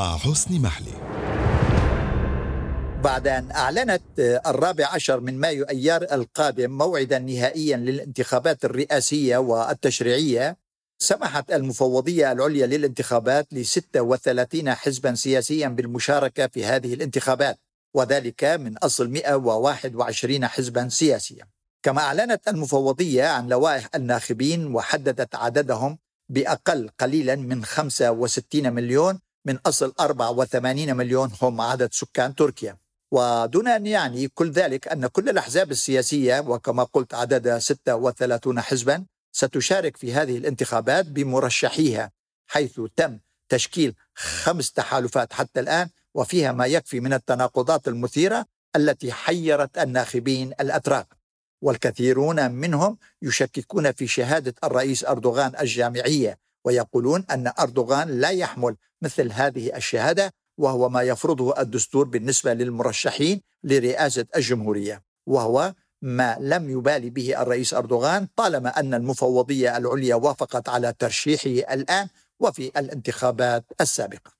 مع حسن محلي. بعد أن أعلنت 14 مايو القادم موعدا نهائيا للانتخابات الرئاسية والتشريعية، سمحت المفوضية العليا للانتخابات ل36 حزبا سياسيا بالمشاركة في هذه الانتخابات، وذلك من أصل 121 حزبا سياسيا. كما أعلنت المفوضية عن لوائح الناخبين وحددت عددهم بأقل قليلا من 65 مليون من أصل 84 مليون هم عدد سكان تركيا. ودون أن يعني كل ذلك أن كل الأحزاب السياسية، وكما قلت عددها 36 حزبا، ستشارك في هذه الانتخابات بمرشحيها، حيث تم تشكيل 5 تحالفات حتى الآن، وفيها ما يكفي من التناقضات المثيرة التي حيرت الناخبين الأتراك، والكثيرون منهم يشككون في شهادة الرئيس أردوغان الجامعية، ويقولون أن أردوغان لا يحمل مثل هذه الشهادة، وهو ما يفرضه الدستور بالنسبة للمرشحين لرئاسة الجمهورية، وهو ما لم يبالي به الرئيس أردوغان طالما أن المفوضية العليا وافقت على ترشيحه الآن وفي الانتخابات السابقة.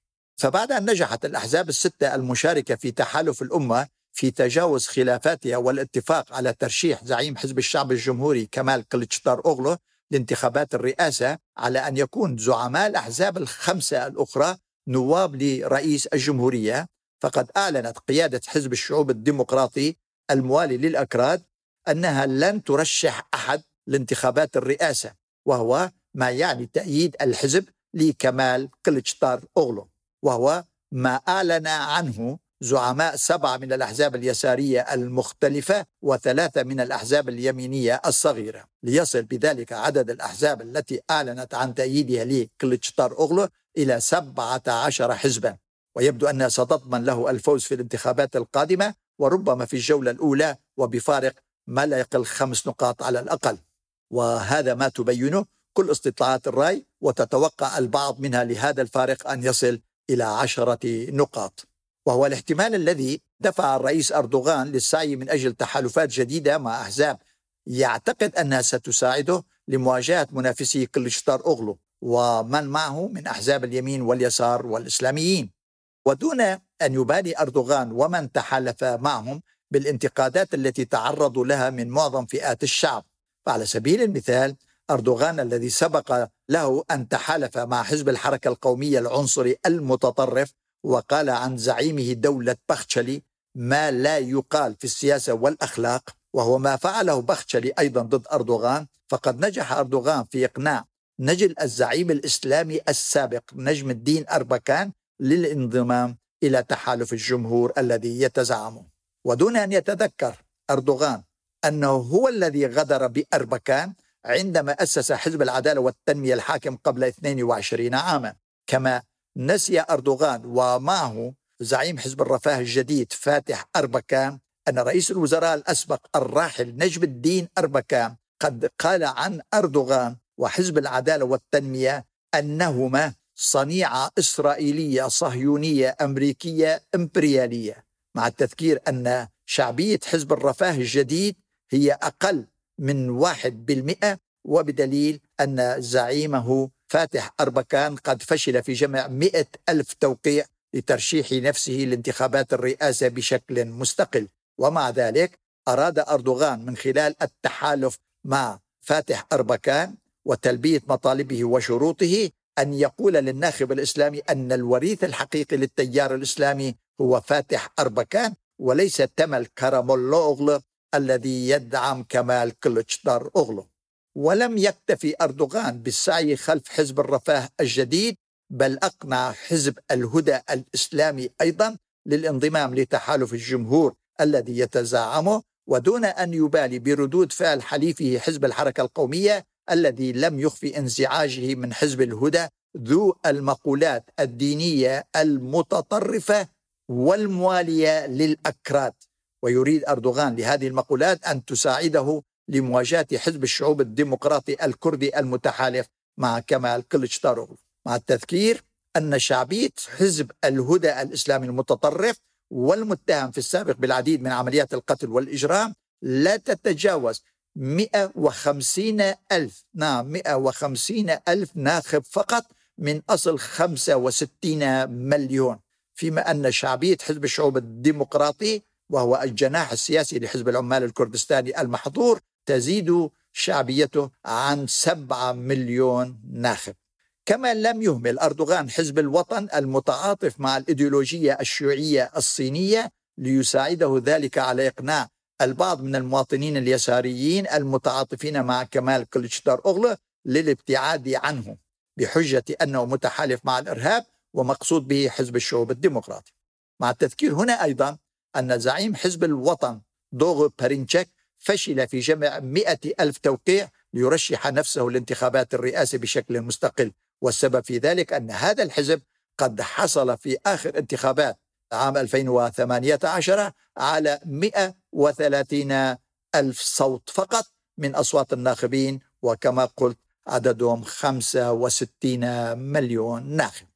فبعد أن نجحت الأحزاب ال6 المشاركة في تحالف الأمة في تجاوز خلافاتها والاتفاق على ترشيح زعيم حزب الشعب الجمهوري كمال كليتشدار أوغلو لانتخابات الرئاسة، على أن يكون زعماء الأحزاب ال5 الأخرى نواب لرئيس الجمهورية. فقد أعلنت قيادة حزب الشعوب الديمقراطي الموالي للأكراد أنها لن ترشح أحد لانتخابات الرئاسة، وهو ما يعني تأييد الحزب لكمال كليتشدار أوغلو، وهو ما أعلن عنه زعماء 7 من الأحزاب اليسارية المختلفة و3 من الأحزاب اليمينية الصغيرة، ليصل بذلك عدد الأحزاب التي أعلنت عن تأييدها لكليتشدار أوغلو إلى 17 حزبا، ويبدو أنها ستضمن له الفوز في الانتخابات القادمة، وربما في الجولة الأولى، وبفارق ما لا يقل 5 نقاط على الأقل. وهذا ما تبينه كل استطلاعات الرأي، وتتوقع البعض منها لهذا الفارق أن يصل إلى 10 نقاط، وهو الاحتمال الذي دفع الرئيس أردوغان للسعي من أجل تحالفات جديدة مع أحزاب يعتقد أنها ستساعده لمواجهة منافسي كليتشدار أوغلو ومن معه من أحزاب اليمين واليسار والإسلاميين، ودون أن يبالي أردوغان ومن تحالف معهم بالانتقادات التي تعرضوا لها من معظم فئات الشعب. فعلى سبيل المثال، أردوغان الذي سبق له أن تحالف مع حزب الحركة القومية العنصري المتطرف، وقال عن زعيمه دولة بختشلي ما لا يقال في السياسة والأخلاق، وهو ما فعله بختشلي أيضا ضد أردوغان. فقد نجح أردوغان في إقناع نجل الزعيم الإسلامي السابق نجم الدين أربكان للانضمام إلى تحالف الجمهور الذي يتزعمه، ودون أن يتذكر أردوغان أنه هو الذي غدر بأربكان عندما أسس حزب العدالة والتنمية الحاكم قبل 22 عاما. كما نسي أردوغان ومعه زعيم حزب الرفاه الجديد فاتح أربكان أن رئيس الوزراء الأسبق الراحل نجم الدين أربكان قد قال عن أردوغان وحزب العدالة والتنمية أنهما صنيعة إسرائيلية صهيونية أمريكية إمبريالية، مع التذكير أن شعبية حزب الرفاه الجديد هي أقل من 1%، وبدليل أن زعيمه فاتح أربكان قد فشل في جمع 100,000 توقيع لترشيح نفسه لانتخابات الرئاسة بشكل مستقل. ومع ذلك أراد أردوغان من خلال التحالف مع فاتح أربكان وتلبية مطالبه وشروطه أن يقول للناخب الإسلامي أن الوريث الحقيقي للتيار الإسلامي هو فاتح أربكان وليس تمل كارامولو أوغلو الذي يدعم كمال كليتشدار أوغلو. ولم يكتفي أردوغان بالسعي خلف حزب الرفاه الجديد، بل أقنع حزب الهدى الإسلامي أيضا للانضمام لتحالف الجمهور الذي يتزعمه، ودون أن يبالي بردود فعل حليفه حزب الحركة القومية الذي لم يخفي انزعاجه من حزب الهدى ذو المقولات الدينية المتطرفة والموالية للأكراد، ويريد أردوغان لهذه المقولات أن تساعده لمواجهة حزب الشعوب الديمقراطي الكردي المتحالف مع كمال كليتشدار أوغلو، مع التذكير أن شعبية حزب الهدى الإسلامي المتطرف والمتهم في السابق بالعديد من عمليات القتل والإجرام لا تتجاوز 150,000 ناخب فقط من أصل 65 مليون، فيما أن شعبية حزب الشعوب الديمقراطي وهو الجناح السياسي لحزب العمال الكردستاني المحظور تزيد شعبيته عن 7 مليون ناخب. كما لم يهمل أردوغان حزب الوطن المتعاطف مع الإيديولوجية الشيوعية الصينية ليساعده ذلك على إقناع البعض من المواطنين اليساريين المتعاطفين مع كمال كليتشدار أوغلو للابتعاد عنه بحجة أنه متحالف مع الإرهاب ومقصود به حزب الشعوب الديمقراطي. مع التذكير هنا أيضا أن زعيم حزب الوطن دوغو بيرينجك فشل في جمع 100,000 توقيع ليرشح نفسه لانتخابات الرئاسة بشكل مستقل، والسبب في ذلك أن هذا الحزب قد حصل في آخر انتخابات عام 2018 على 130,000 صوت فقط من أصوات الناخبين، وكما قلت عددهم 65 مليون ناخب.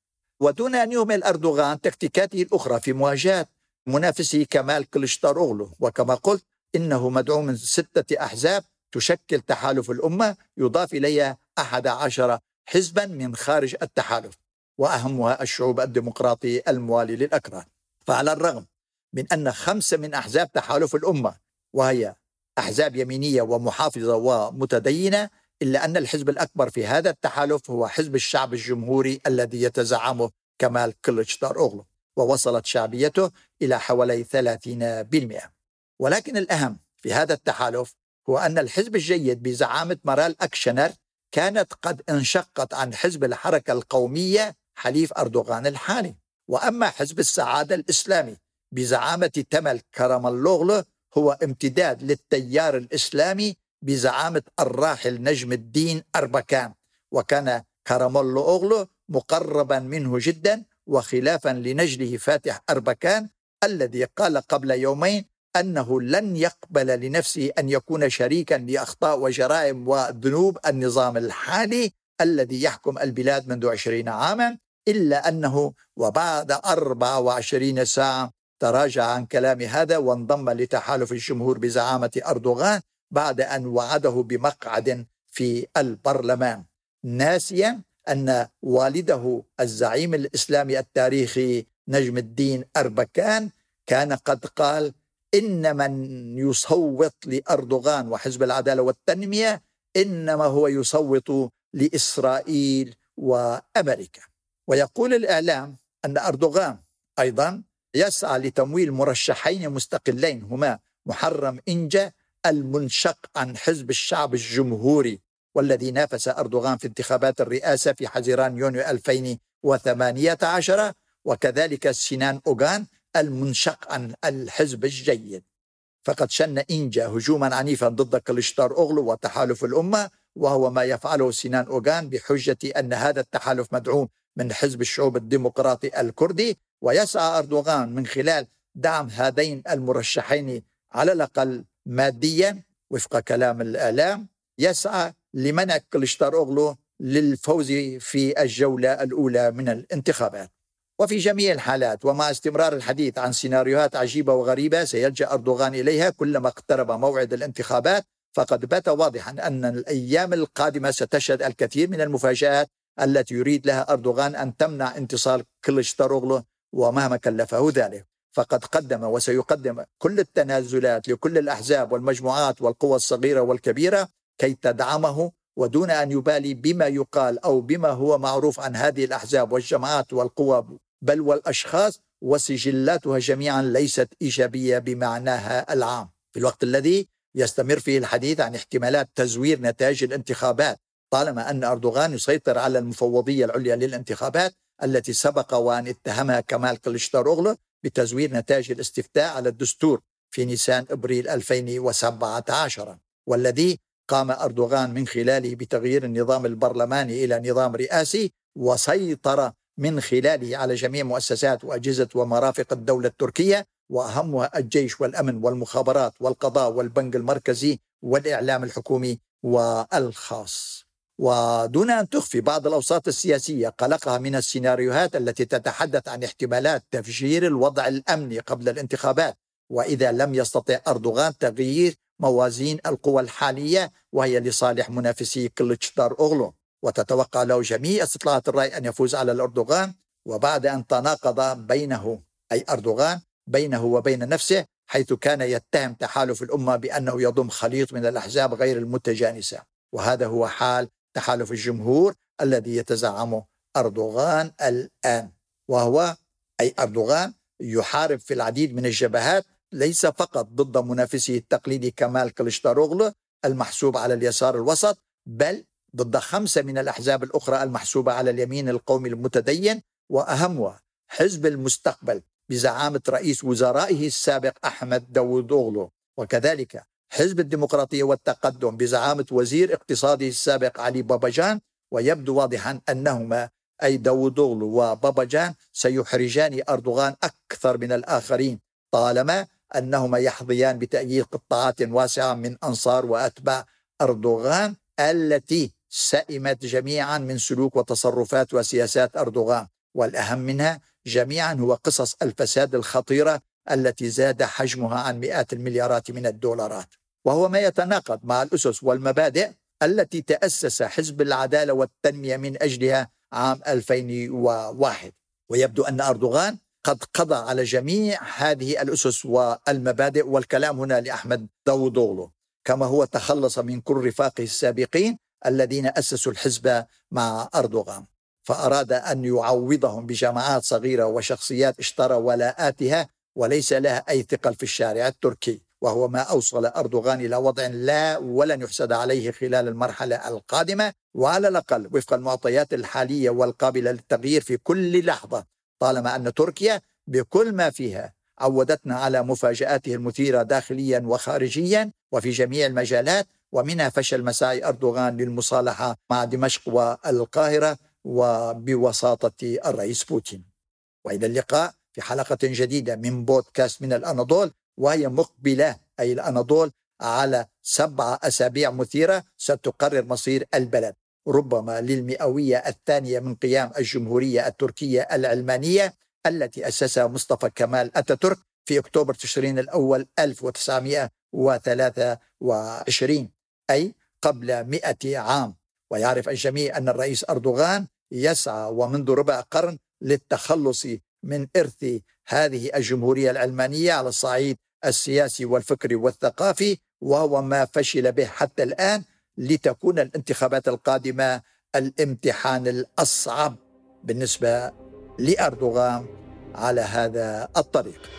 ودون أن يهمل أردوغان تكتيكاته الأخرى في مواجهة منافسه كمال كليتشدار أوغلو، وكما قلت إنه مدعو من 6 أحزاب تشكل تحالف الأمة يضاف إليها 11 حزبا من خارج التحالف، وأهمها الشعوب الديمقراطي الموالي للأكراد. فعلى الرغم من أن 5 من أحزاب تحالف الأمة وهي أحزاب يمينية ومحافظة ومتدينة، إلا أن الحزب الأكبر في هذا التحالف هو حزب الشعب الجمهوري الذي يتزعمه كمال كليتشدار أوغلو، ووصلت شعبيته إلى حوالي 30%. ولكن الأهم في هذا التحالف هو أن الحزب الجيد بزعامة مرال أكشنر كانت قد انشقت عن حزب الحركة القومية حليف أردوغان الحالي. وأما حزب السعادة الإسلامي بزعامة تمل كارامولو أوغلو هو امتداد للتيار الإسلامي بزعامة الراحل نجم الدين أربكان، وكان كارامولو أوغلو مقربا منه جدا وخلافا لنجله فاتح أربكان الذي قال قبل يومين أنه لن يقبل لنفسه أن يكون شريكا لأخطاء وجرائم وذنوب النظام الحالي الذي يحكم البلاد منذ 20 عاما، إلا أنه وبعد 24 ساعة تراجع عن كلام هذا وانضم لتحالف الجمهور بزعامة أردوغان بعد أن وعده بمقعد في البرلمان، ناسيا أن والده الزعيم الإسلامي التاريخي نجم الدين أربكان كان قد قال إن من يصوت لأردوغان وحزب العدالة والتنمية إنما هو يصوت لإسرائيل وأمريكا. ويقول الإعلام أن أردوغان أيضا يسعى لتمويل مرشحين مستقلين هما محرم إنجا المنشق عن حزب الشعب الجمهوري والذي نافس أردوغان في انتخابات الرئاسة في حزيران يونيو 2018، وكذلك سينان أوغان المنشق عن الحزب الجيد. فقد شن إنجا هجوما عنيفا ضد كليتشدار أوغلو وتحالف الأمة، وهو ما يفعله سينان أوغان بحجة أن هذا التحالف مدعوم من حزب الشعوب الديمقراطي الكردي، ويسعى أردوغان من خلال دعم هذين المرشحين على الأقل ماديا وفق كلام الإعلام، يسعى لمنع كليتشدار أوغلو للفوز في الجولة الأولى من الانتخابات. وفي جميع الحالات ومع استمرار الحديث عن سيناريوهات عجيبة وغريبة سيلجأ أردوغان إليها كلما اقترب موعد الانتخابات، فقد بات واضحا أن الأيام القادمة ستشهد الكثير من المفاجآت التي يريد لها أردوغان أن تمنع انتصار كليتشدار أوغلو ومهما كلفه ذلك. فقد قدم وسيقدم كل التنازلات لكل الأحزاب والمجموعات والقوى الصغيرة والكبيرة كي تدعمه، ودون أن يبالي بما يقال أو بما هو معروف عن هذه الأحزاب والجماعات والقوى بل والأشخاص، وسجلاتها جميعا ليست إيجابية بمعناها العام. في الوقت الذي يستمر فيه الحديث عن احتمالات تزوير نتائج الانتخابات، طالما أن أردوغان يسيطر على المفوضية العليا للانتخابات التي سبق وأن اتهمها كمال كليتشدار أوغلو بتزوير نتائج الاستفتاء على الدستور في نيسان أبريل 2017، والذي قام أردوغان من خلاله بتغيير النظام البرلماني إلى نظام رئاسي، وسيطر من خلاله على جميع مؤسسات وأجهزة ومرافق الدولة التركية وأهمها الجيش والأمن والمخابرات والقضاء والبنك المركزي والإعلام الحكومي والخاص. ودون أن تخفي بعض الأوساط السياسية قلقها من السيناريوهات التي تتحدث عن احتمالات تفجير الوضع الأمني قبل الانتخابات وإذا لم يستطع أردوغان تغيير موازين القوى الحالية وهي لصالح منافسي كليتشدار أوغلو، وتتوقع له جميع استطلاعات الرأي أن يفوز على الأردوغان. وبعد أن تناقض بينه أي أردوغان بينه وبين نفسه، حيث كان يتهم تحالف الأمة بأنه يضم خليط من الأحزاب غير المتجانسة، وهذا هو حال تحالف الجمهور الذي يتزعمه أردوغان الآن. وهو أي أردوغان يحارب في العديد من الجبهات، ليس فقط ضد منافسه التقليدي كمال كليتشدار أوغلو المحسوب على اليسار الوسط، بل ضد 5 من الأحزاب الأخرى المحسوبة على اليمين القومي المتدين، وأهمها حزب المستقبل بزعامة رئيس وزرائه السابق أحمد داود أوغلو، وكذلك حزب الديمقراطية والتقدم بزعامة وزير اقتصاده السابق علي باباجان. ويبدو واضحا أنهما أي داود أوغلو وباباجان سيحرجان أردوغان أكثر من الآخرين، طالما أنهما يحظيان بتأييد قطاعات واسعة من أنصار وأتباع أردوغان التي سئمت جميعا من سلوك وتصرفات وسياسات أردوغان، والأهم منها جميعا هو قصص الفساد الخطيرة التي زاد حجمها عن مئات المليارات من الدولارات. وهو ما يتناقض مع الأسس والمبادئ التي تأسس حزب العدالة والتنمية من أجلها عام 2001. ويبدو أن أردوغان قد قضى على جميع هذه الأسس والمبادئ، والكلام هنا لأحمد داود أوغلو، كما هو تخلص من كل رفاقه السابقين الذين أسسوا الحزب مع أردوغان، فأراد أن يعوضهم بجماعات صغيرة وشخصيات اشترى ولاءاتها وليس لها أي ثقل في الشارع التركي، وهو ما أوصل أردوغان إلى وضع ولن يحسد عليه خلال المرحلة القادمة، وعلى الأقل وفق المعطيات الحالية والقابلة للتغيير في كل لحظة، طالما أن تركيا بكل ما فيها عودتنا على مفاجآته المثيرة داخليا وخارجيا وفي جميع المجالات، ومنها فشل مساعي أردوغان للمصالحة مع دمشق والقاهرة وبوساطة الرئيس بوتين. وإلى اللقاء في حلقة جديدة من بودكاست من الأناضول، وهي مقبلة أي الأناضول على 7 أسابيع مثيرة ستقرر مصير البلد، ربما للمئوية الثانية من قيام الجمهورية التركية العلمانية التي أسسها مصطفى كمال أتاتورك في أكتوبر تشرين الأول 1923، أي قبل 100 عام. ويعرف الجميع أن الرئيس أردوغان يسعى ومنذ ربع قرن للتخلص من إرث هذه الجمهورية العلمانية على الصعيد السياسي والفكري والثقافي، وهو ما فشل به حتى الآن، لتكون الانتخابات القادمة الامتحان الأصعب بالنسبة لأردوغان على هذا الطريق.